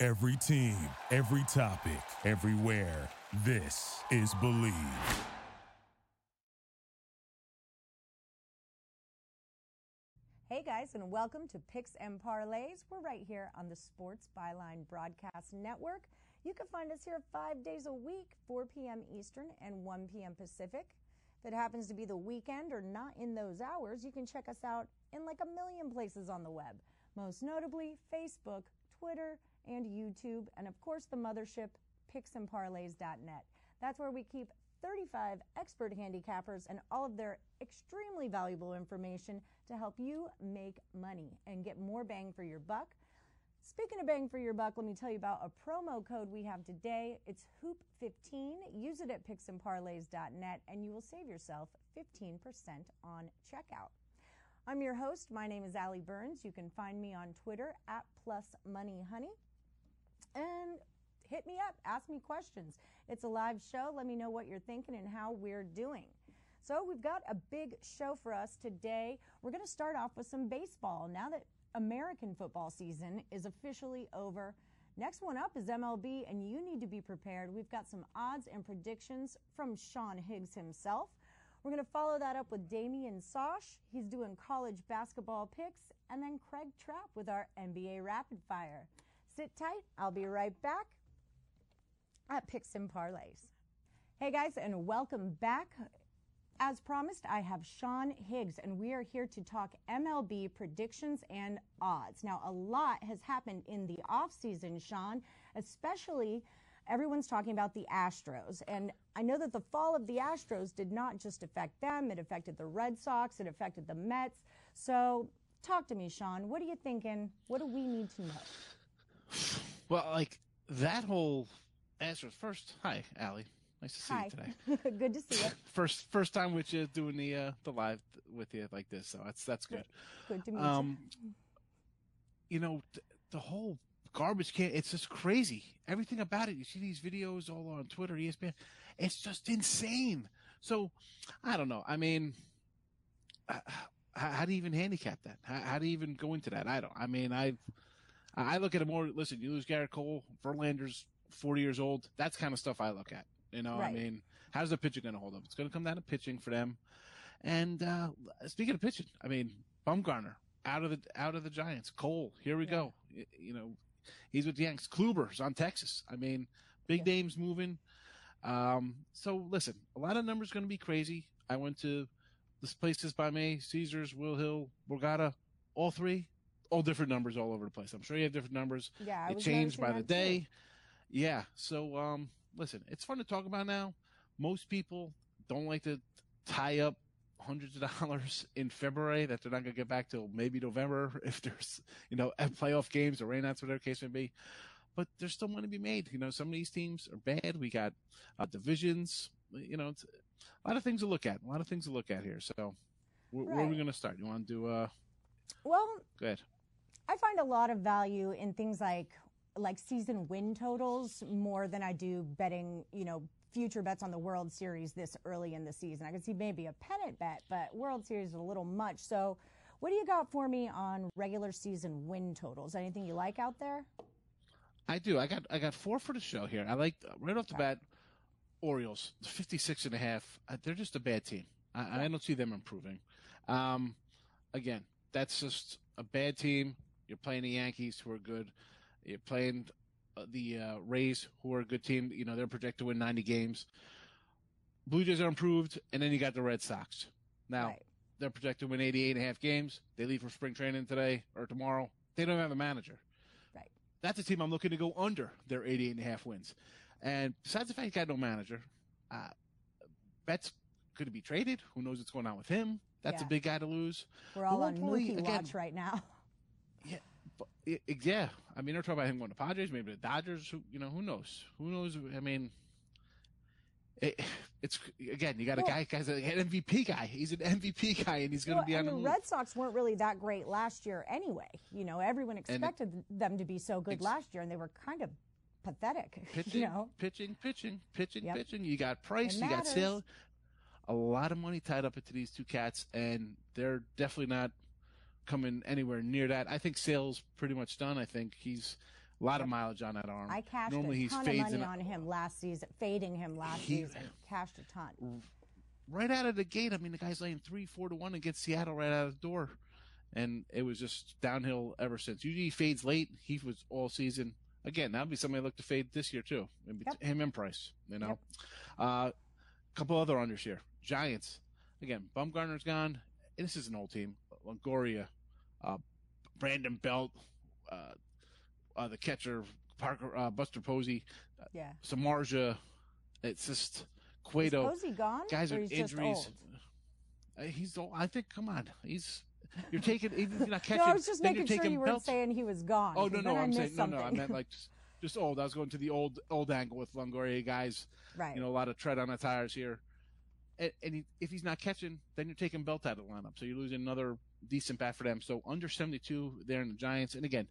Every team, every topic, everywhere. This is Believe. Hey guys, and welcome to Picks and Parlays. We're right here on the Sports Byline Broadcast Network. You can find us here 5 days a week, 4 p.m. Eastern and 1 p.m. Pacific. If it happens to be the weekend or not in those hours, you can check us out in like a million places on the web. Most notably, Facebook, Twitter, and YouTube, and of course the mothership, picksandparlays.net. That's where we keep 35 expert handicappers and all of their extremely valuable information to help you make money and get more bang for your buck. Speaking of bang for your buck, let me tell you about a promo code we have today. It's HOOP15. Use it at picksandparlays.net and you will save yourself 15% on checkout. I'm your host. My name is Allie Burns. You can find me on Twitter at PlusMoneyHoney. And hit me up. Ask me questions. It's a live show. Let me know what you're thinking and how we're doing. So we've got a big show for us today. We're going to start off with some baseball. Now that American football season is officially over, next one up is MLB, and you need to be prepared. We've got some odds and predictions from Sean Higgs himself. We're going to follow that up with Damian Sosh. He's doing college basketball picks, and then Craig Trapp with our NBA Rapid Fire. Sit tight. I'll be right back at Picks and Parlays. Hey guys, and welcome back. As promised, I have Sean Higgs, and we are here to talk MLB predictions and odds. Now, a lot has happened in the offseason, Sean, especially everyone's talking about the Astros. And I know that the fall of the Astros did not just affect them. It affected the Red Sox. It affected the Mets. So talk to me, Sean. What are you thinking? What do we need to know? Well, like that whole Astros. First, hi, Allie. Nice to see you today. Good to see you. First time with you doing the live with you like this. So that's good. Good to meet you. You know, the whole garbage can, it's just crazy. Everything about it. You see these videos all on Twitter, ESPN. It's just insane. So I don't know. I mean, how do you even handicap that? How do you even go into that? I don't. I mean, I look at it more. Listen, you lose Garrett Cole. Verlander's 40 years old. That's kind of stuff I look at. You know, right. I mean, how's the pitcher going to hold up? It's going to come down to pitching for them. And speaking of pitching, I mean, Bumgarner out of the Giants. Cole, here we go. You know, he's with the Yanks. Kluber's on Texas. I mean, big names moving. So listen, a lot of numbers going to be crazy. I went to this places by me, Caesars, Will Hill, Borgata, all three, all different numbers all over the place. I'm sure you have different numbers. Yeah, it changed by the day. Too. Yeah. So, listen, it's fun to talk about now. Most people don't like to tie up hundreds of dollars in February that they're not going to get back till maybe November if there's, you know, playoff games or rainouts, whatever the case may be. But there's still money to be made. You know, some of these teams are bad. We got divisions. You know, it's a lot of things to look at. A lot of things to look at here. So where are we going to start? You want to do go ahead. I find a lot of value in things like season win totals more than I do betting, you know, future bets on the World Series this early in the season. I could see maybe a pennant bet, but World Series is a little much. So what do you got for me on regular season win totals? Anything you like out there? I do. I got four for the show here. I like right off the bat, Orioles, 56.5. They're just a bad team. I don't see them improving. Again, that's just a bad team. You're playing the Yankees, who are good. You're playing the Rays, who are a good team. You know, they're projected to win 90 games. Blue Jays are improved, and then you got the Red Sox. Now, they're projected to win 88.5 games. They leave for spring training today or tomorrow. They don't have a manager. Right. That's a team I'm looking to go under their 88.5 wins. And besides the fact you got no manager, Betts could be traded. Who knows what's going on with him? That's a big guy to lose. We're all on Mookie watch right now. Yeah. Yeah. I mean, they're talking about him going to Padres, maybe the Dodgers. Who knows? Who knows? I mean, it's again, you got a guy, guy's an MVP guy. He's an MVP guy, and he's going to be on the move. Red Sox weren't really that great last year anyway. Everyone expected them to be so good last year, and they were kind of pathetic. Pitching. You got Price, you got Sale. A lot of money tied up into these two cats, and they're definitely not coming anywhere near that. I think Sale's pretty much done. I think he's a lot of mileage on that arm. I cashed a ton of money on him last season, fading him last season. Cashed a ton. Right out of the gate, I mean, the guy's laying 3-4 to 1 against Seattle right out of the door, and it was just downhill ever since. Usually he fades late. He was all season. Again, that'll be somebody I look to fade this year too. Him and Price, couple other unders here. Giants. Again, Bumgarner's gone. This is an old team. Longoria, Brandon Belt, the catcher, Parker, Buster Posey, Samardzija. It's just Cueto. Is Posey gone? Guys are injuries. Just old? He's old. I think. Come on. You're taking. You're not catching. No, I was just making sure you weren't saying he was gone. Oh no, I'm saying something. I meant like. Just old. I was going to the old angle with Longoria, guys. Right. A lot of tread on the tires here. And if he's not catching, then you're taking Belt out of the lineup. So you're losing another decent bat for them. So under 72 there in the Giants. And again,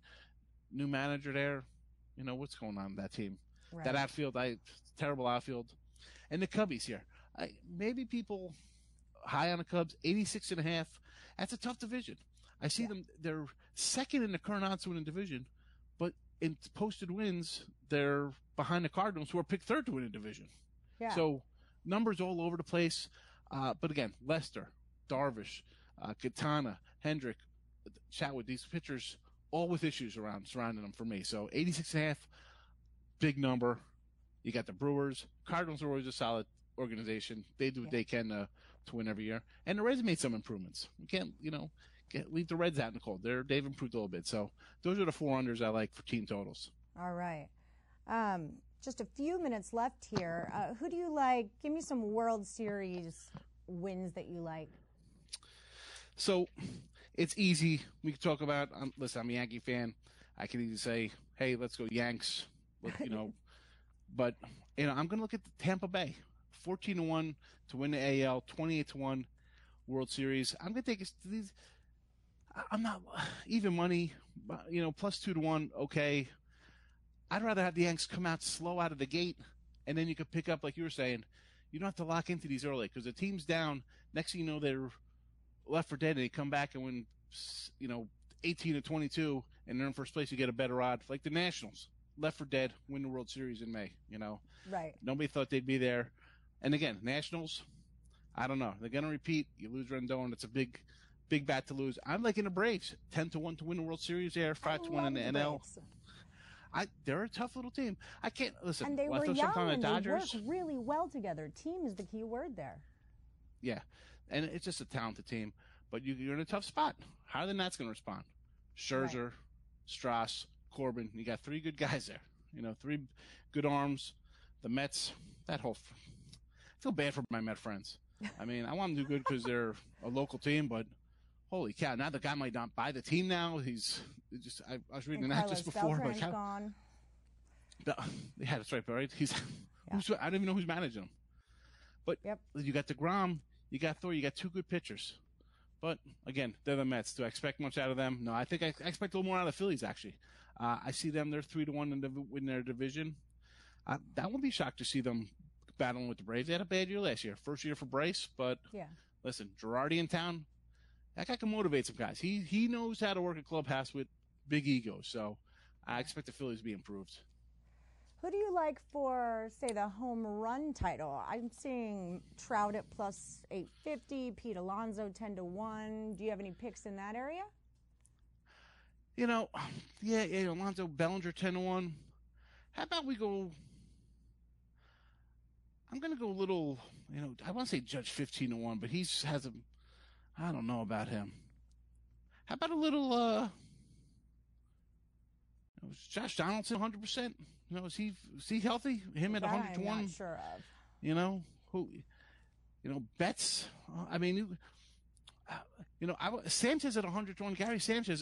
new manager there. What's going on with that team? Right. That outfield, terrible outfield. And the Cubbies here. Maybe people high on the Cubs, 86.5. That's a tough division. I see them. They're second in the current odds-winning division, but in posted wins, they're behind the Cardinals, who are picked third to win a division. Yeah. So numbers all over the place. But again, Lester, Darvish, Quintana, Hendrick, Chatwood, these pitchers, all with issues surrounding them for me. So 86.5, big number. You got the Brewers. Cardinals are always a solid organization. They do what they can to win every year. And the Reds made some improvements. We can't, leave the Reds out in the cold. They've improved a little bit. So those are the four unders I like for team totals. All right. Just a few minutes left here. Who do you like? Give me some World Series wins that you like. So it's easy. We can talk about, listen, I'm a Yankee fan. I can easily say, hey, let's go Yanks. But, I'm going to look at the Tampa Bay. 14-1 to win the AL, 28-1 World Series. I'm going to take these. I'm not even money, plus 2-1. Okay. I'd rather have the Yanks come out slow out of the gate, and then you could pick up, like you were saying, you don't have to lock into these early because the team's down. Next thing you know, they're left for dead, and they come back and win, 18-22, and they're in first place. You get a better odd, like the Nationals, left for dead, win the World Series in May, Right. Nobody thought they'd be there. And again, Nationals, I don't know. They're going to repeat. You lose Rendon. It's a big bat to lose. I'm liking the Braves, 10-1 to win the World Series there, 5-1 in the NL. They're a tough little team. I can't listen. And they were young, and they work really well together. Team is the key word there. Yeah, and it's just a talented team, but you're in a tough spot. How are the Nats going to respond? Scherzer, right. Strauss, Corbin. You got three good guys there. Three good arms. The Mets. I feel bad for my Met friends. I mean, I want them to do good because they're a local team, but holy cow! Now the guy might not buy the team. Now he's just. I was reading that just before. Like, gone. Yeah, that's right. He's. Yeah. I don't even know who's managing him. But you got DeGrom, you got Thor, you got two good pitchers. But again, they're the Mets. Do I expect much out of them? No, I think I expect a little more out of the Phillies. Actually, I see them. They're 3-1 in their division. That wouldn't be shocked to see them battling with the Braves. They had a bad year last year. First year for Bryce, but listen, Girardi in town, that guy can motivate some guys. He knows how to work a clubhouse with big egos, so I expect the Phillies to be improved. Who do you like for, say, the home run title? I'm seeing Trout at plus 850, Pete Alonso 10-1. Do you have any picks in that area? Alonso, Bellinger 10-1. How about we go... I'm going to go a little, I want to say Judge 15-1, but I don't know about him. How about a little, Josh Donaldson 100%? Is he healthy? Him at 100-1? I'm not sure of. Betts. I mean, Sanchez at 100-1, Gary Sanchez,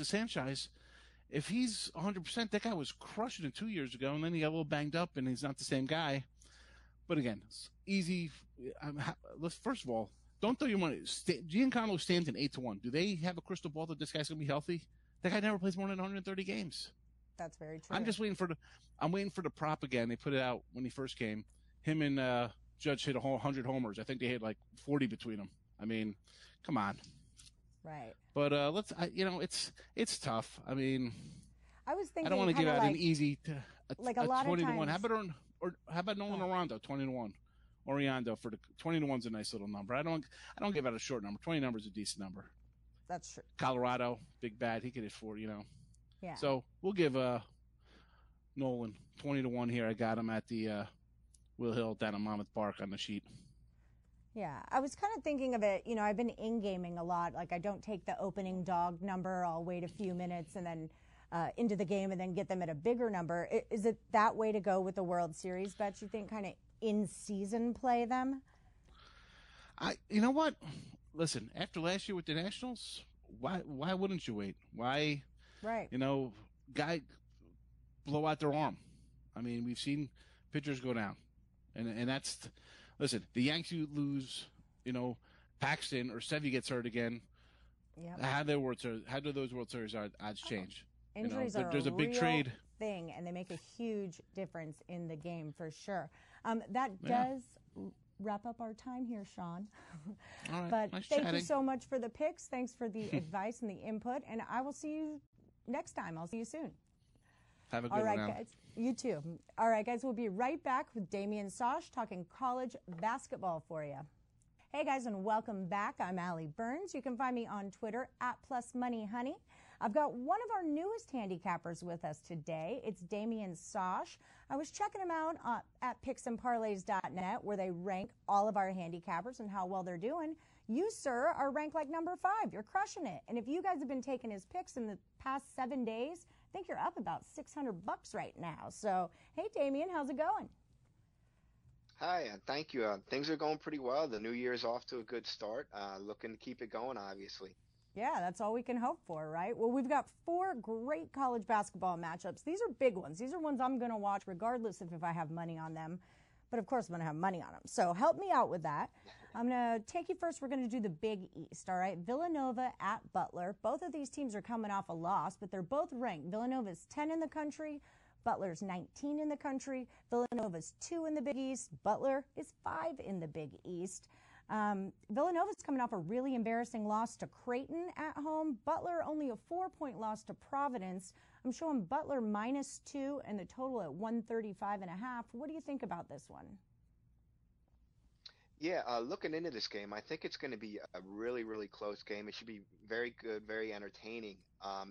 if he's 100%, that guy was crushing it 2 years ago, and then he got a little banged up, and he's not the same guy. But again, it's easy. First of all, don't throw your money. Giancarlo Stanton 8-1. Do they have a crystal ball that this guy's gonna be healthy? That guy never plays more than 130 games. That's very true. I'm just waiting for the. I'm waiting for the prop again. They put it out when he first came. Him and Judge hit a whole 100 homers. I think they hit like 40 between them. I mean, come on. Right. But it's tough. I mean, I was thinking. I don't want to give out like, an easy like a lot 20 of times. To one. How about Nolan Arenado 20-1? Oriando for the 20-1's a nice little number. I don't give out a short number. 20 number is a decent number. That's true. Colorado, big bad. He could hit 40, you know. Yeah. So we'll give Nolan 20-1 here. I got him at the Will Hill down in Monmouth Park on the sheet. Yeah, I was kind of thinking of it, you know, I've been in-gaming a lot. Like I don't take the opening dog number. I'll wait a few minutes and then into the game and then get them at a bigger number. Is it that way to go with the World Series bets? You think kind of in-season play them? You know what? Listen, after last year with the Nationals, why wouldn't you wait? Why, right? You know, guy blow out their arm. I mean, we've seen pitchers go down, and that's. Listen, the Yankees lose, you know, Paxton or Sevy gets hurt again. Yeah. How do those World Series odds change? Injuries are there's a big real trade thing, and they make a huge difference in the game for sure. That does wrap up our time here, Sean. All right, but thank you so much for the picks. Thanks for the advice and the input, and I will see you next time. I'll see you soon. Have a good one. All right, guys. You too. All right, guys. We'll be right back with Damian Sosh talking college basketball for you. Hey, guys, and welcome back. I'm Allie Burns. You can find me on Twitter at PlusMoneyHoney. I've got one of our newest handicappers with us today. It's Damian Sosh. I was checking him out at picksandparlays.net, where they rank all of our handicappers and how well they're doing. You, sir, are ranked like number 5. You're crushing it. And if you guys have been taking his picks in the past 7 days, I think you're up about $600 right now. So, hey, Damian, how's it going? Hi, and thank you. Things are going pretty well. The new year's off to a good start. Looking to keep it going, obviously. Yeah, that's all we can hope for, right? Well, we've got 4 great college basketball matchups. These are big ones. These are ones I'm going to watch regardless of if I have money on them. But, of course, I'm going to have money on them. So help me out with that. I'm going to take you first. We're going to do the Big East, all right? Villanova at Butler. Both of these teams are coming off a loss, but they're both ranked. Villanova's 10 in the country. Butler's 19 in the country. Villanova's 2 in the Big East. Butler is 5 in the Big East. Villanova's coming off a really embarrassing loss to Creighton at home. Butler only a 4-point loss to Providence. I'm showing Butler -2 and the total at 135.5. What do you think about this one? Yeah, looking into this game, I think it's going to be a really, really close game. It should be very good, very entertaining.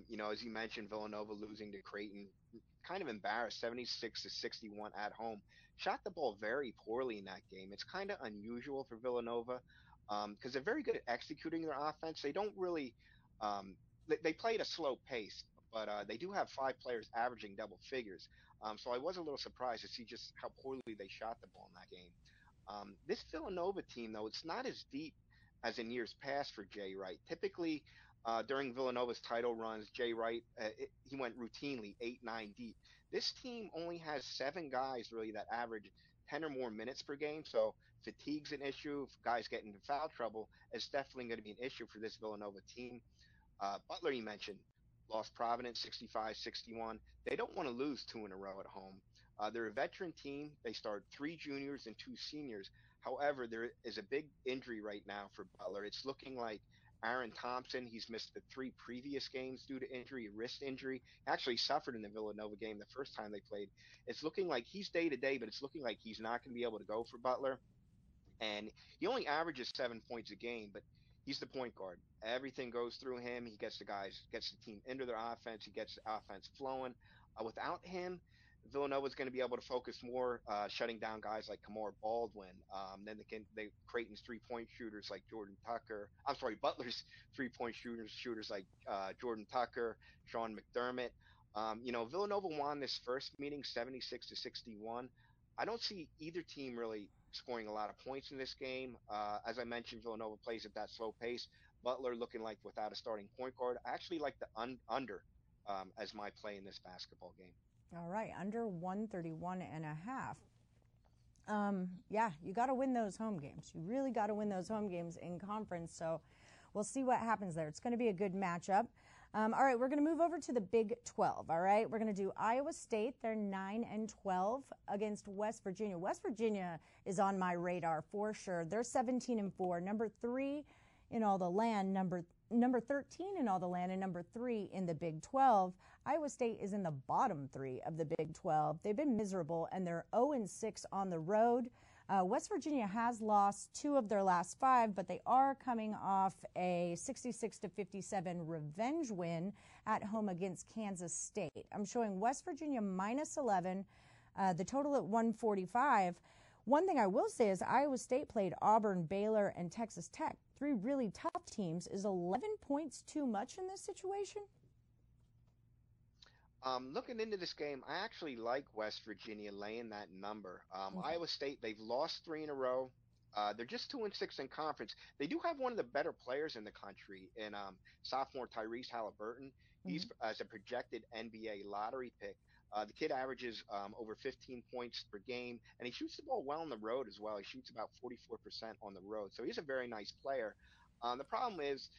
You know, as you mentioned, Villanova losing to Creighton, kind of embarrassed, 76-61 at home. Shot the ball very poorly in that game. It's kind of unusual for Villanova because they're very good at executing their offense. They don't really they play at a slow pace, but they do have 5 players averaging double figures. So I was a little surprised to see just how poorly they shot the ball in that game. This Villanova team, though, it's not as deep as in years past for Jay Wright. Typically, during Villanova's title runs, Jay Wright, he went routinely 8-9 deep. This team only has 7 guys, really, that average 10 or more minutes per game. So fatigue's an issue. If guys get into foul trouble, it's definitely going to be an issue for this Villanova team. Butler, you mentioned, lost Providence 65-61. They don't want to lose 2 in a row at home. They're a veteran team. They start 3 juniors and 2 seniors. However, there is a big injury right now for Butler. It's looking like Aaron Thompson, he's missed the 3 previous games due to injury, wrist injury. Actually suffered in the Villanova game the first time they played. It's looking like he's day-to-day, but it's looking like he's not going to be able to go for Butler. And he only averages 7 points a game, but he's the point guard. Everything goes through him. He gets the guys, gets the team into their offense. He gets the offense flowing. Without him, Villanova's going to be able to focus more shutting down guys like Kamar Baldwin. Then they Creighton's three-point shooters like Jordan Tucker. I'm sorry, Butler's three-point shooters like Jordan Tucker, Sean McDermott. You know, Villanova won this first meeting 76-61. I don't see either team really scoring a lot of points in this game. As I mentioned, Villanova plays at that slow pace. Butler looking like without a starting point guard. I actually like the under as my play in this basketball game. All right, under 131.5. Yeah, you got to win those home games. You really got to win those home games in conference. So we'll see what happens there. It's going to be a good matchup. All right, we're going to move over to the Big 12, all right? We're going to do Iowa State. They're 9-12 against West Virginia. West Virginia is on my radar for sure. They're 17-4, number 3 in all the land, number 13 in all the land, and number 3 in the Big 12. Iowa State is in the bottom 3 of the Big 12. They've been miserable, and they're 0-6 on the road. West Virginia has lost 2 of their last 5, but they are coming off a 66-57 revenge win at home against Kansas State. I'm showing West Virginia minus 11, the total at 145. One thing I will say is Iowa State played Auburn, Baylor, and Texas Tech, 3 really tough teams. Is 11 points too much in this situation? Looking into this game, I actually like West Virginia laying that number. Iowa State, they've lost 3 in a row. They're just 2-6 in conference. They do have one of the better players in the country in sophomore Tyrese Halliburton. He's as a projected NBA lottery pick. The kid averages over 15 points per game, and he shoots the ball well on the road as well. He shoots about 44% on the road. So he's a very nice player. The problem is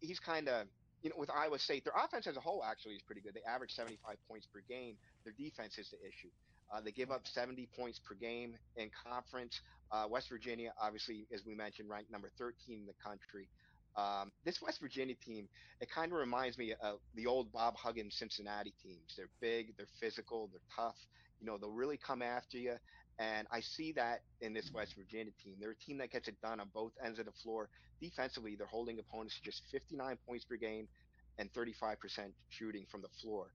he's kind of, you know, with Iowa State, their offense as a whole actually is pretty good. They average 75 points per game. Their defense is the issue. They give up 70 points per game in conference. West Virginia, obviously, as we mentioned, ranked number 13 in the country. This West Virginia team, it kind of reminds me of the old Bob Huggins Cincinnati teams. They're big, they're physical, they're tough. You know, they'll really come after you. And I see that in this West Virginia team. They're a team that gets it done on both ends of the floor. Defensively, they're holding opponents to just 59 points per game and 35% shooting from the floor.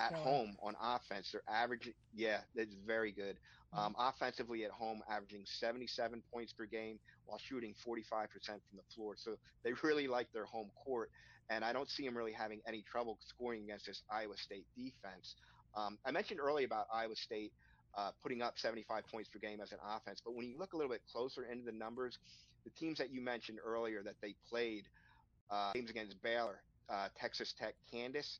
At home on offense, they're averaging, that's very good. Offensively at home, averaging 77 points per game while shooting 45% from the floor. So they really like their home court, and I don't see them really having any trouble scoring against this Iowa State defense. I mentioned earlier about Iowa State putting up 75 points per game as an offense, but when you look a little bit closer into the numbers, the teams that you mentioned earlier that they played games against Baylor, Texas Tech, Kansas,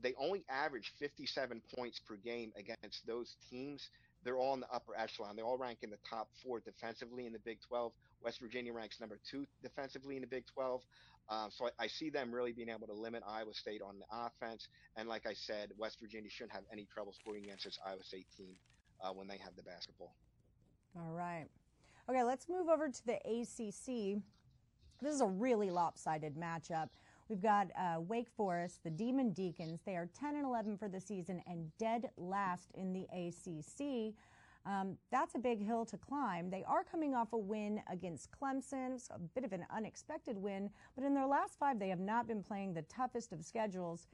they only average 57 points per game against those teams. They're all in the upper echelon. They all rank in the top 4 defensively in the Big 12. West Virginia ranks number 2 defensively in the Big 12. So I see them really being able to limit Iowa State on the offense. And like I said, West Virginia shouldn't have any trouble scoring against this Iowa State team when they have the basketball. All right. Okay, let's move over to the ACC. This is a really lopsided matchup. We've got Wake Forest, the Demon Deacons. They are 10-11 for the season and dead last in the ACC. That's a big hill to climb. They are coming off a win against Clemson, so a bit of an unexpected win. But in their last 5, they have not been playing the toughest of schedules.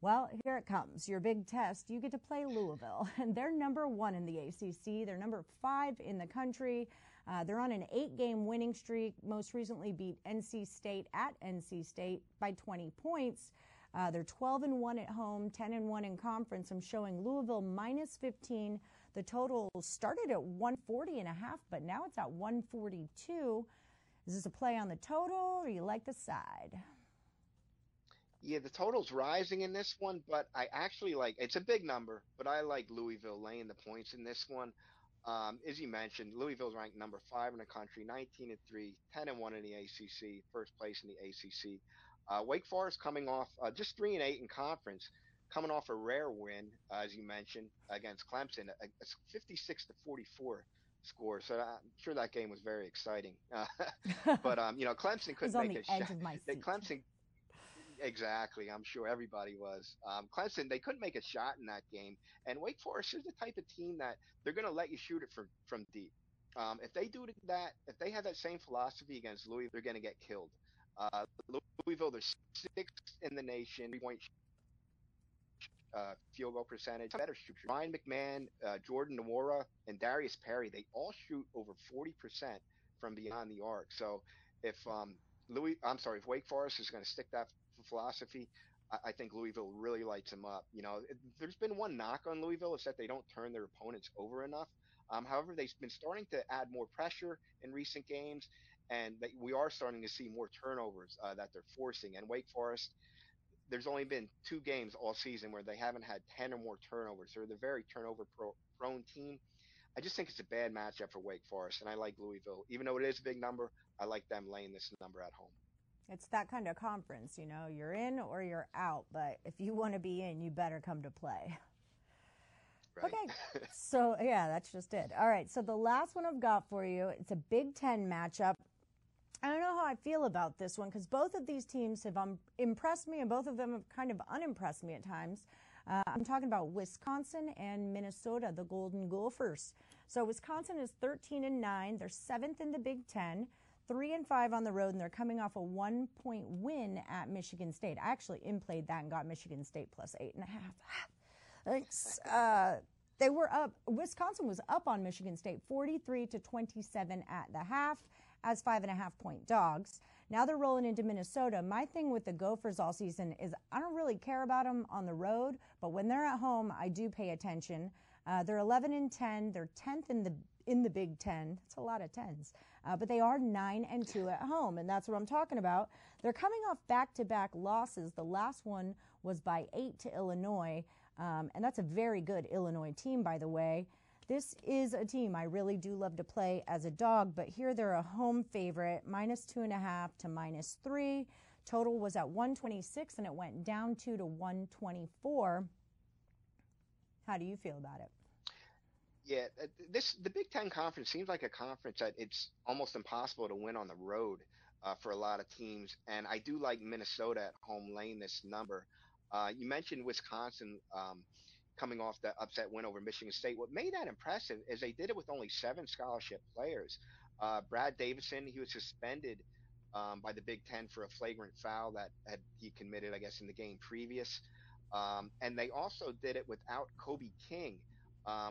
Well, here it comes, your big test. You get to play Louisville, and they're number 1 in the ACC. They're number 5 in the country. They're on an 8-game winning streak, most recently beat NC State at NC State by 20 points. They're 12-1 at home, 10-1 in conference. I'm showing Louisville minus 15. The total started at 140.5, but now it's at 142. Is this a play on the total, or you like the side? Yeah, the total's rising in this one, but I actually like, it's a big number, but I like Louisville laying the points in this one. As you mentioned, Louisville's ranked number 5 in the country, 19-3, 10-1 in the ACC, first place in the ACC. Wake Forest coming off just 3-8 in conference, coming off a rare win, as you mentioned, against Clemson, a 56-44 score. So I'm sure that game was very exciting. But, you know, Clemson couldn't make a shot. Edge of my seat. Clemson. Exactly. I'm sure everybody was. Clemson, they couldn't make a shot in that game. And Wake Forest is the type of team that they're going to let you shoot it from deep. If they do that, if they have that same philosophy against Louisville, they're going to get killed. Louisville, they're 6th in the nation, 3-point field goal percentage, better shooter. Ryan McMahon, Jordan Nwora, and Darius Perry, they all shoot over 40% from beyond the arc. So if Wake Forest is going to stick that philosophy, I think Louisville really lights them up. You know, there's been one knock on Louisville is that they don't turn their opponents over enough. However, they've been starting to add more pressure in recent games, and we are starting to see more turnovers that they're forcing. And Wake Forest, there's only been two games all season where they haven't had 10 or more turnovers. They're the very turnover-prone team. I just think it's a bad matchup for Wake Forest, and I like Louisville. Even though it is a big number, I like them laying this number at home. It's that kind of conference, you know. You're in or you're out, but if you want to be in, you better come to play. Right. Okay, so, yeah, that's just it. All right, so the last one I've got for you, it's a Big Ten matchup. I don't know how I feel about this one because both of these teams have impressed me and both of them have kind of unimpressed me at times. I'm talking about Wisconsin and Minnesota, the Golden Gophers. So Wisconsin is 13-9. They're 7th in the Big Ten, 3-5 on the road, and they're coming off a 1-point win at Michigan State. I actually in-played that and got Michigan State plus 8.5. Thanks. They were up. Wisconsin was up on Michigan State 43-27 at the half as 5.5-point dogs. Now they're rolling into Minnesota. My thing with the Gophers all season is I don't really care about them on the road, but when they're at home, I do pay attention. They're 11-10. They're 10th in the Big Ten. That's a lot of tens. But they are 9-2 at home, and that's what I'm talking about. They're coming off back-to-back losses. The last one was by 8 to Illinois. And that's a very good Illinois team, by the way. This is a team I really do love to play as a dog, but here they're a home favorite, -2.5 to -3. Total was at 126, and it went down 2 to 124. How do you feel about it? Yeah, the Big Ten Conference seems like a conference that it's almost impossible to win on the road for a lot of teams, and I do like Minnesota at home laying this number. You mentioned Wisconsin coming off the upset win over Michigan State. What made that impressive is they did it with only 7 scholarship players. Brad Davison, he was suspended by the Big Ten for a flagrant foul that he committed, I guess, in the game previous. And they also did it without Kobe King.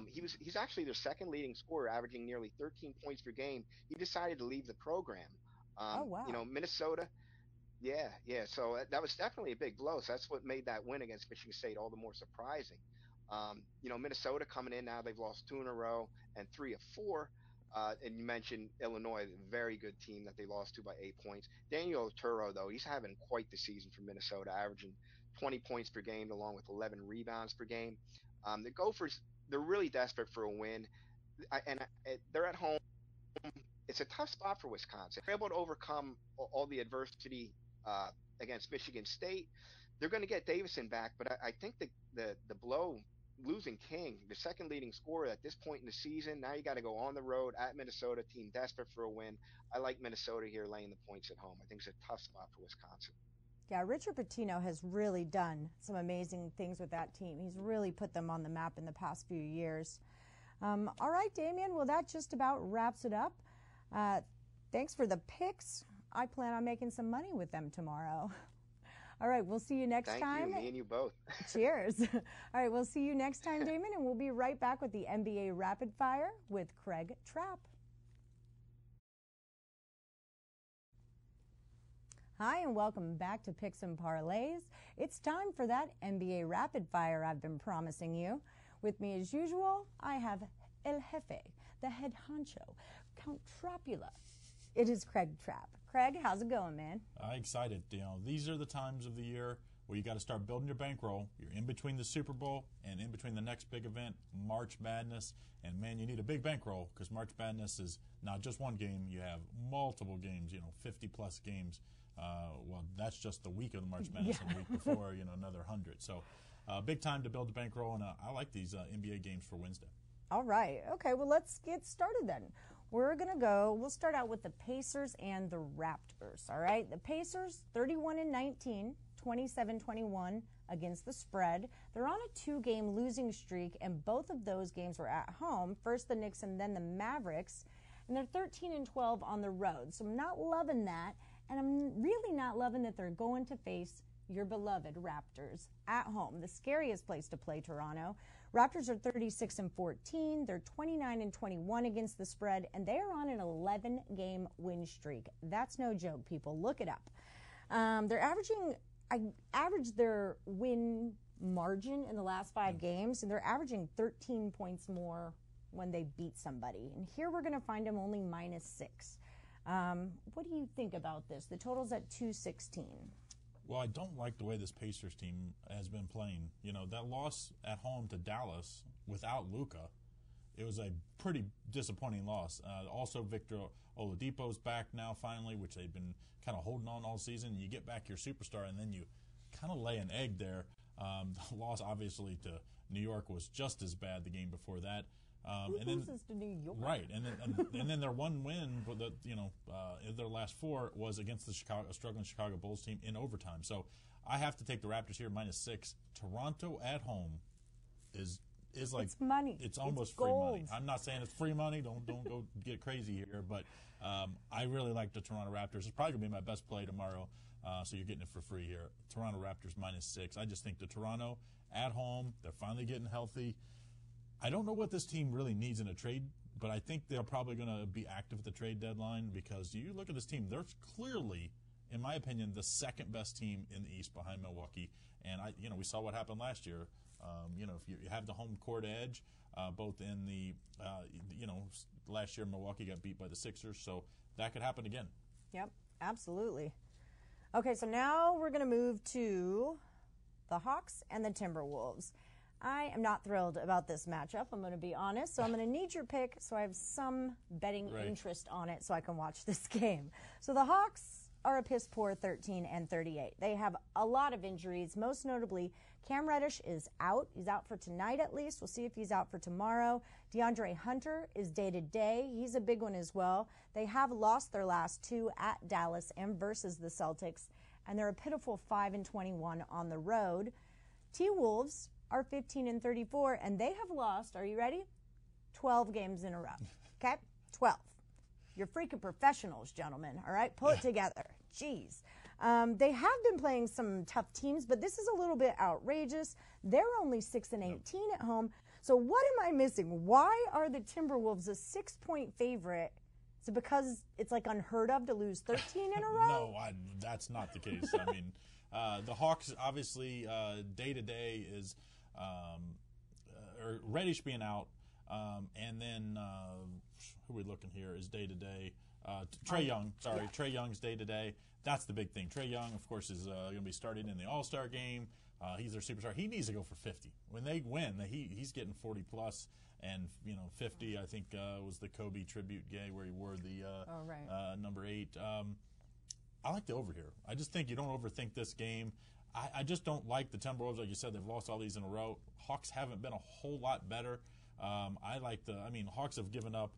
He's actually their second leading scorer, averaging nearly 13 points per game. He decided to leave the program. Oh, wow. You know, Minnesota – Yeah. So that was definitely a big blow. So that's what made that win against Michigan State all the more surprising. You know, Minnesota coming in now, they've lost 2 in a row and 3 of 4. And you mentioned Illinois, a very good team that they lost to by 8 points. Daniel Otero, though, he's having quite the season for Minnesota, averaging 20 points per game along with 11 rebounds per game. The Gophers, they're really desperate for a win. They're at home. It's a tough spot for Wisconsin. They're able to overcome all the adversity against Michigan State. They're going to get Davison back, but I think the blow, losing King, the second leading scorer at this point in the season, now you got to go on the road at Minnesota, team desperate for a win. I like Minnesota here laying the points at home. I think it's a tough spot for Wisconsin. Yeah, Richard Pitino has really done some amazing things with that team. He's really put them on the map in the past few years. All right, Damian, well, that just about wraps it up. Thanks for the picks. I plan on making some money with them tomorrow. All right, we'll see you next time. Thank you, me and you both. Cheers. All right, we'll see you next time, Damon, and we'll be right back with the NBA Rapid Fire with Craig Trapp. Hi, and welcome back to Picks and Parlays. It's time for that NBA Rapid Fire I've been promising you. With me, as usual, I have El Jefe, the head honcho, Count Trappula. It is Craig Trapp. Craig, how's it going, man? I'm excited. You know, these are the times of the year where you got to start building your bankroll. You're in between the Super Bowl and in between the next big event, March Madness. And, man, you need a big bankroll because March Madness is not just one game. You have multiple games, you know, 50-plus games. Well, that's just the week of the March Madness and the week before, you know, another 100. So big time to build the bankroll, and I like these NBA games for Wednesday. All right. Okay, well, let's get started then. We'll start out with the Pacers and the Raptors, all right? The Pacers, 31-19, 27-21 against the spread. They're on a 2-game losing streak, and both of those games were at home, first the Knicks and then the Mavericks, and they're 13-12 on the road. So I'm not loving that, and I'm really not loving that they're going to face your beloved Raptors at home, the scariest place to play Toronto. Raptors are 36-14. They're 29-21 against the spread, and they are on an 11-game win streak. That's no joke, people. Look it up. They're averaging. I averaged their win margin in the last 5 games, and they're averaging 13 points more when they beat somebody. And here we're going to find them only -6. What do you think about this? The total's at 216. well, I don't like the way this Pacers team has been playing. You know, that loss at home to Dallas without Luka, it was a pretty disappointing loss. Also, Victor Oladipo's back now finally, which they've been kind of holding on all season. You get back your superstar, and then you kind of lay an egg there. The loss, obviously, to New York was just as bad the game before that. Who loses to New York? Right, and then their one win, their last four was against the struggling Chicago Bulls team in overtime. So I have to take the Raptors here, -6. Toronto at home is like it's money. It's almost free money. I'm not saying it's free money. Don't go get crazy here, but I really like the Toronto Raptors. It's probably gonna be my best play tomorrow. So you're getting it for free here. Toronto Raptors -6. I just think the Toronto at home. They're finally getting healthy. I don't know what this team really needs in a trade, but I think they're probably going to be active at the trade deadline because you look at this team, they're clearly, in my opinion, the second best team in the East behind Milwaukee. And we saw what happened last year. If you have the home court edge, both in the, last year Milwaukee got beat by the Sixers, so that could happen again. Yep, absolutely. Okay, so now we're going to move to the Hawks and the Timberwolves. I am not thrilled about this matchup, I'm going to be honest. So I'm going to need your pick so I have some betting interest on it so I can watch this game. So the Hawks are a piss-poor 13-38. They have a lot of injuries, most notably Cam Reddish is out. He's out for tonight at least. We'll see if he's out for tomorrow. DeAndre Hunter is day-to-day. He's a big one as well. They have lost their last two at Dallas and versus the Celtics, and they're a pitiful 5-21 on the road. T-Wolves are 15-34, and they have lost, are you ready, 12 games in a row, okay? 12. You're freaking professionals, gentlemen, all right? Pull it together. Jeez. They have been playing some tough teams, but this is a little bit outrageous. They're only 6-18 at home. So what am I missing? Why are the Timberwolves a 6-point favorite? Is it because it's, like, unheard of to lose 13 in a row? No, that's not the case. I mean, the Hawks, obviously, day-to-day is – or Reddish being out, and then who are we looking here is day-to-day. Trae Young, sorry. Yeah. Trae Young's day-to-day. That's the big thing. Trae Young, of course, is going to be starting in the All-Star game. He's their superstar. He needs to go for 50. When they win, he's getting 40-plus and, 50, I think, was the Kobe tribute day where he wore the number 8. I like the over here. I just think you don't overthink this game. I just don't like the Timberwolves. Like you said, they've lost all these in a row. Hawks haven't been a whole lot better. Hawks have given up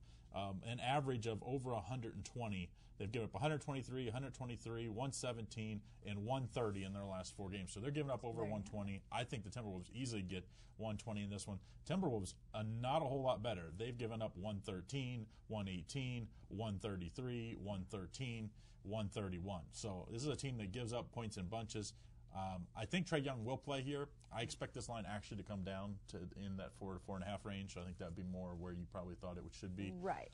an average of over 120. They've given up 123, 123, 117, and 130 in their last four games. So they're giving up over 120. I think the Timberwolves easily get 120 in this one. Timberwolves are not a whole lot better. They've given up 113, 118, 133, 113, 131. So this is a team that gives up points in bunches. I think Trae Young will play here. I expect this line actually to come down to in that 4 to 4.5 range. So I think that would be more where you probably thought it should be. Right.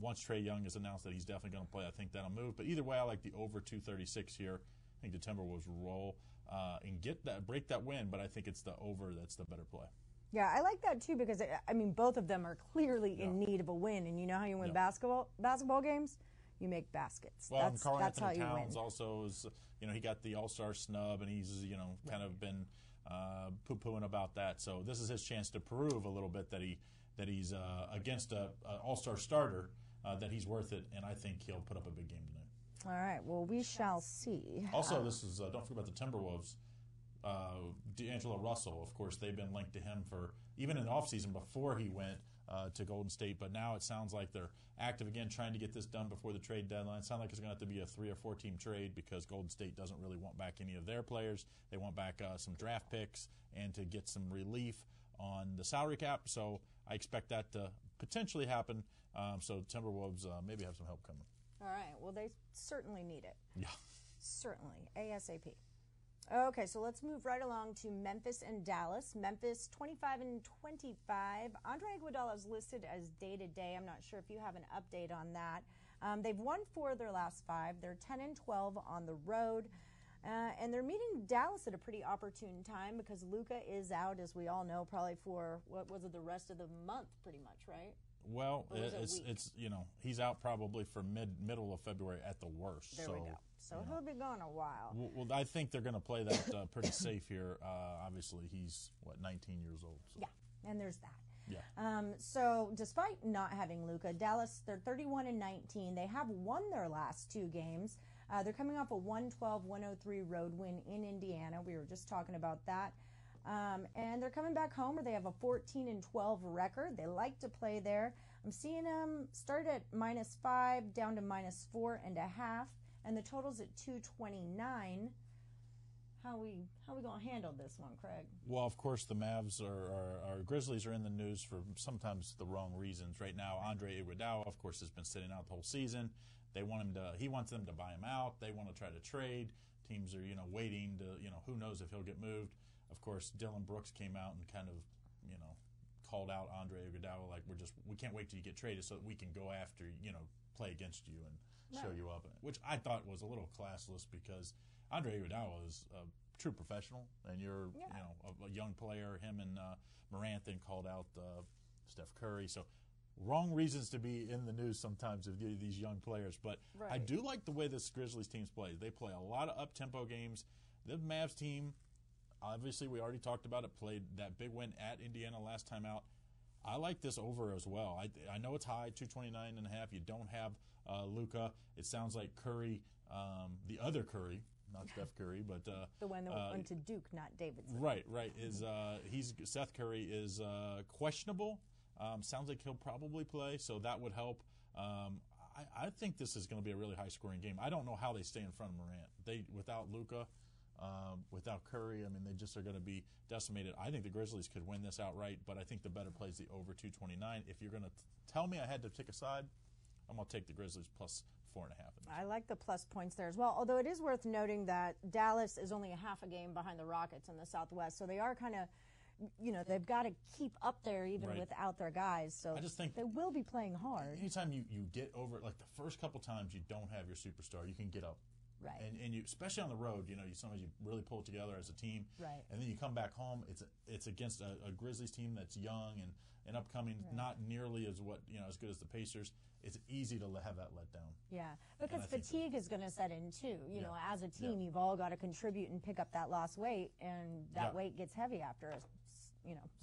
Once Trae Young is announced that he's definitely going to play, I think that'll move. But either way, I like the over 236 here. I think the Timberwolves roll and break that win, but I think it's the over that's the better play. Yeah, I like that too because, both of them are clearly in need of a win. And you know how you win basketball games? You make baskets. Well, that's, Karl Anthony Towns also is, he got the All-Star snub, and he's, kind of been poo-pooing about that. So this is his chance to prove a little bit that he's against an All-Star starter that he's worth it, and I think he'll put up a big game tonight. All right. Well, we shall see. Also, this is don't forget about the Timberwolves. D'Angelo Russell, of course, they've been linked to him for even in the offseason before he went to Golden State, but now it sounds like they're active again trying to get this done before the trade deadline. It sounds like it's going to have to be a 3- or 4-team trade because Golden State doesn't really want back any of their players. They want back some draft picks and to get some relief on the salary cap, so I expect that to potentially happen. So Timberwolves maybe have some help coming. All right. Well, they certainly need it. Yeah. Certainly. ASAP. Okay, so let's move right along to Memphis and Dallas. Memphis 25-25. Andre Iguodala is listed as day-to-day. I'm not sure if you have an update on that. They've won 4 of their last 5. They're 10-12 on the road. And they're meeting Dallas at a pretty opportune time because Luka is out, as we all know, probably for, what was it, the rest of the month pretty much, right? Well, it's you know, he's out probably for middle of February at the worst. There we go. So he'll be gone a while. Well, I think they're going to play that pretty safe here. Obviously, he's, 19 years old. So. Yeah, and there's that. Yeah. So despite not having Luka, Dallas, they're 31-19. They have won their last two games. They're coming off a 112-103 road win in Indiana. We were just talking about that. And they're coming back home where they have a 14-12 record. They like to play there. I'm seeing them start at -5 down to -4.5, and the total's at 229. How we gonna handle this one, Craig? Well, of course, the Mavs are Grizzlies are in the news for sometimes the wrong reasons. Right now, Andre Iguodala, of course, has been sitting out the whole season. They want him to. He wants them to buy him out. They want to try to trade. Teams are waiting to who knows if he'll get moved. Of course, Dylan Brooks came out and kind of called out Andre Iguodala like we can't wait till you get traded so that we can go after play against you and show you up. Which I thought was a little classless because Andre Iguodala is a true professional, and you're a young player. Him and Morant then called out Steph Curry. So wrong reasons to be in the news sometimes of these young players. But I do like the way this Grizzlies team's played. They play a lot of up-tempo games. The Mavs team, obviously we already talked about it, played that big win at Indiana last time out. I like this over as well. I know it's high, 229.5. You don't have Luka. It sounds like Curry, the other Curry, not Steph Curry, but the one that went to Duke, not Davidson. Right. Seth Curry is questionable. Sounds like he'll probably play, so that would help. I think this is going to be a really high-scoring game. I don't know how they stay in front of Morant. Without Luka, without Curry, they just are going to be decimated. I think the Grizzlies could win this outright, but I think the better play is the over 229. If you're going to tell me I had to pick a side, I'm going to take the Grizzlies plus 4.5. I like the plus points there as well, although it is worth noting that Dallas is only a half a game behind the Rockets in the Southwest, so they are kind of, they've got to keep up there even without their guys. So I just think they will be playing hard. Anytime you get over, the first couple times you don't have your superstar, you can get up. Right. And you, especially on the road, sometimes you really pull it together as a team. Right. And then you come back home, it's against a Grizzlies team that's young and upcoming, not nearly as as good as the Pacers. It's easy to have that letdown. Yeah, because fatigue is going to set in too. You know, as a team, you've all got to contribute and pick up that lost weight, and that weight gets heavy after a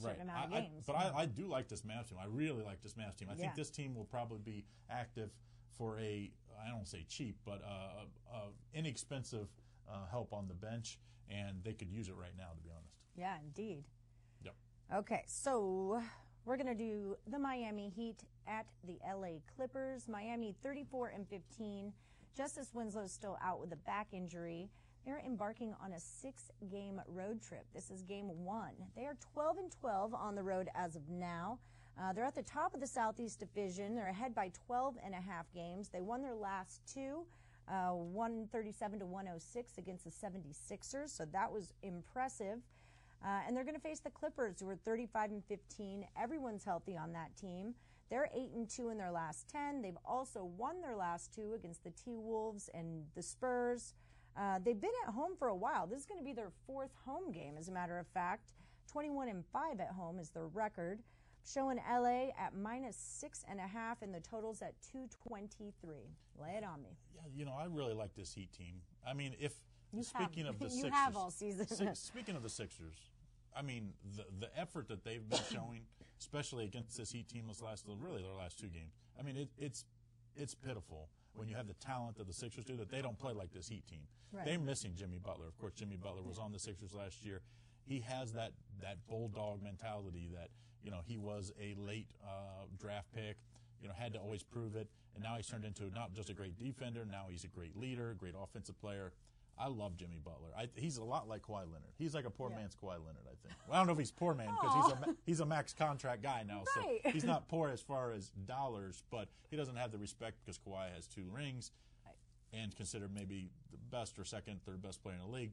certain amount of games. I do like this Mavs team. I really like this Mavs team. I think this team will probably be active for I don't say cheap, but inexpensive help on the bench, and they could use it right now, to be honest. Yeah, indeed. Yep. Okay, so we're going to do the Miami Heat at the L.A. Clippers. Miami 34-15. Justice Winslow's still out with a back injury. They're embarking on a 6-game road trip. This is game 1. They are 12-12 on the road as of now. They're at the top of the Southeast Division. They're ahead by 12.5 games. They won their last two, 137-106 against the 76ers, so that was impressive. And they're going to face the Clippers, who are 35-15. Everyone's healthy on that team. They're 8-2 in their last 10. They've also won their last two against the T-Wolves and the Spurs. They've been at home for a while. This is going to be their 4th home game, as a matter of fact. 21-5 at home is their record. Showing LA at -6.5, and the total's at 223. Lay it on me. Yeah, I really like this Heat team. Speaking of the Sixers, the effort that they've been showing, especially against this Heat team, their last two games. It's pitiful when you have the talent that the Sixers do that they don't play like this Heat team. Right. They're missing Jimmy Butler. Of course, Jimmy Butler was on the Sixers last year. He has that bulldog mentality that, he was a late draft pick, had to always prove it. And now he's turned into not just a great defender, now he's a great leader, great offensive player. I love Jimmy Butler. He's a lot like Kawhi Leonard. He's like a poor man's Kawhi Leonard, I think. Well, I don't know if he's poor man because he's a max contract guy now. Right. So he's not poor as far as dollars, but he doesn't have the respect because Kawhi has 2 rings and considered maybe the best or second, third best player in the league.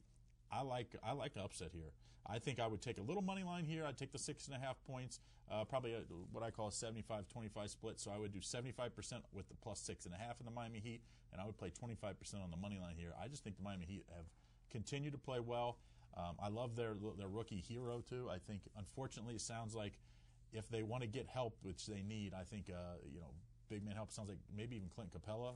I like an upset here. I think I would take a little money line here. I'd take the 6.5 points, probably what I call a 75-25 split. So I would do 75% with the plus 6.5 in the Miami Heat, and I would play 25% on the money line here. I just think the Miami Heat have continue to play well. I love their rookie hero, too. I think, unfortunately, it sounds like if they want to get help, which they need, I think, big man help sounds like maybe even Clint Capella,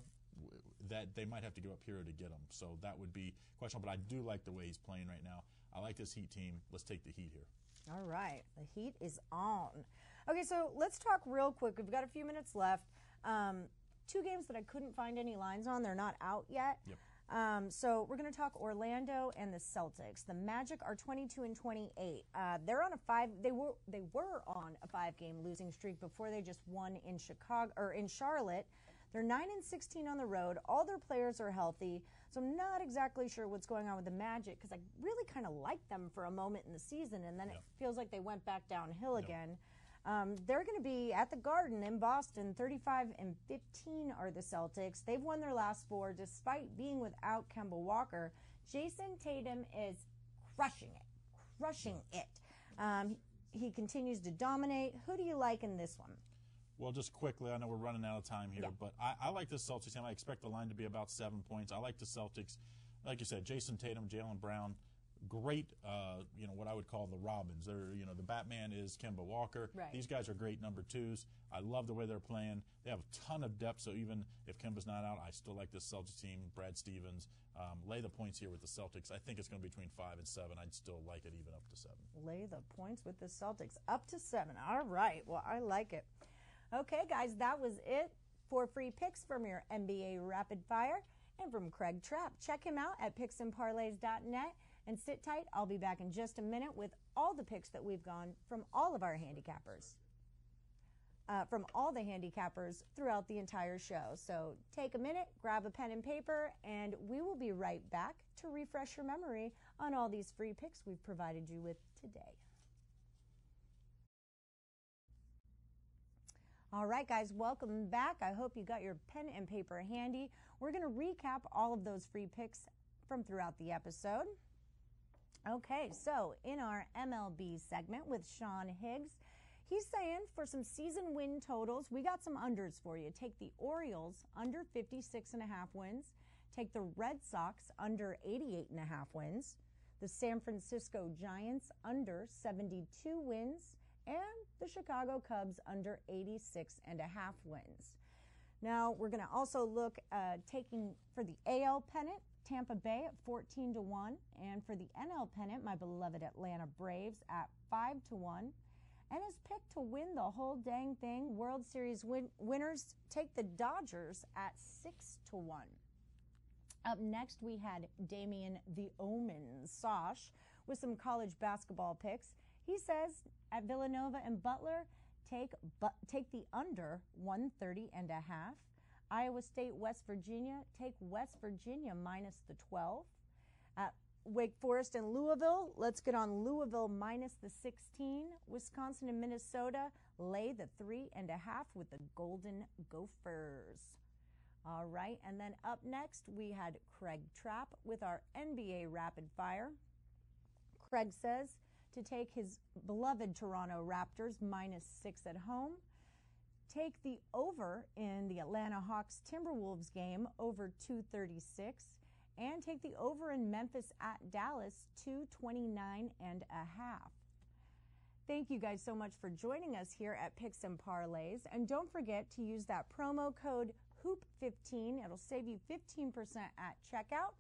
that they might have to give up hero to get him. So that would be questionable. But I do like the way he's playing right now. I like this Heat team. Let's take the Heat here. All right. The Heat is on. Okay, so let's talk real quick. We've got a few minutes left. Two games that I couldn't find any lines on. They're not out yet. Yep. So we're going to talk Orlando and the Celtics. The Magic are 22-28. They're on a five. They were on a 5-game losing streak before they just won in Chicago or in Charlotte. They're 9-16 on the road. All their players are healthy. So I'm not exactly sure what's going on with the Magic because I really kind of liked them for a moment in the season, and then It feels like they went back downhill again. They're going to be at the Garden in Boston. 35-15 are the Celtics. They've won their last four despite being without Kemba Walker. Jason Tatum is crushing it. He continues to dominate. Who do you like in this one? Well, just quickly, I know we're running out of time here, but I like the Celtics, and I expect the line to be about 7 points. I like the Celtics. Like you said, Jason Tatum, Jaylen Brown. Great, what I would call the Robins. They're, the Batman is Kemba Walker. Right. These guys are great number twos. I love the way they're playing. They have a ton of depth, so even if Kemba's not out, I still like this Celtics team. Brad Stevens, lay the points here with the Celtics. I think it's going to be between 5 and 7. I'd still like it even up to 7. Lay the points with the Celtics up to 7. All right. Well, I like it. Okay, guys, that was it for free picks from your NBA Rapid Fire and from Craig Trapp. Check him out at picksandparlays.net. And sit tight, I'll be back in just a minute with all the picks that we've gone from all of our handicappers. From all the handicappers throughout the entire show. So take a minute, grab a pen and paper, and we will be right back to refresh your memory on all these free picks we've provided you with today. All right, guys, welcome back. I hope you got your pen and paper handy. We're going to recap all of those free picks from throughout the episode. Okay, so in our MLB segment with Sean Higgs, he's saying for some season win totals, we got some unders for you. Take the Orioles under 56.5 wins. Take the Red Sox under 88.5 wins. The San Francisco Giants under 72 wins. And the Chicago Cubs under 86.5 wins. Now, we're going to also look taking for the AL pennant, Tampa Bay at 14-1, and for the NL pennant, my beloved Atlanta Braves at 5-1, and his pick to win the whole dang thing, World Series winners take the Dodgers at 6-1. Up next, we had Damian the Omen Sosh with some college basketball picks. He says at Villanova and Butler, take the under 130.5. Iowa State, West Virginia, take West Virginia minus the 12. At Wake Forest and Louisville, let's get on Louisville minus the 16. Wisconsin and Minnesota, lay the 3.5 with the Golden Gophers. All right, and then up next, we had Craig Trapp with our NBA Rapid Fire. Craig says to take his beloved Toronto Raptors minus 6 at home. Take the over in the Atlanta Hawks-Timberwolves game, over 236, and take the over in Memphis at Dallas, 229.5. Thank you guys so much for joining us here at Picks and Parlays, and don't forget to use that promo code HOOP15. It'll save you 15% at checkout.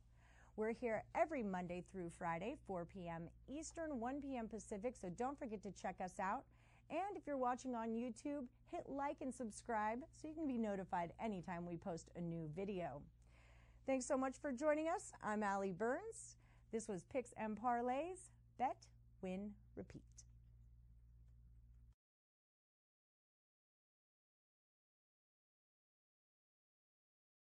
We're here every Monday through Friday, 4 p.m. Eastern, 1 p.m. Pacific, so don't forget to check us out. And if you're watching on YouTube, hit like and subscribe so you can be notified anytime we post a new video. Thanks so much for joining us. I'm Allie Burns. This was Picks and Parlays. Bet, win, repeat.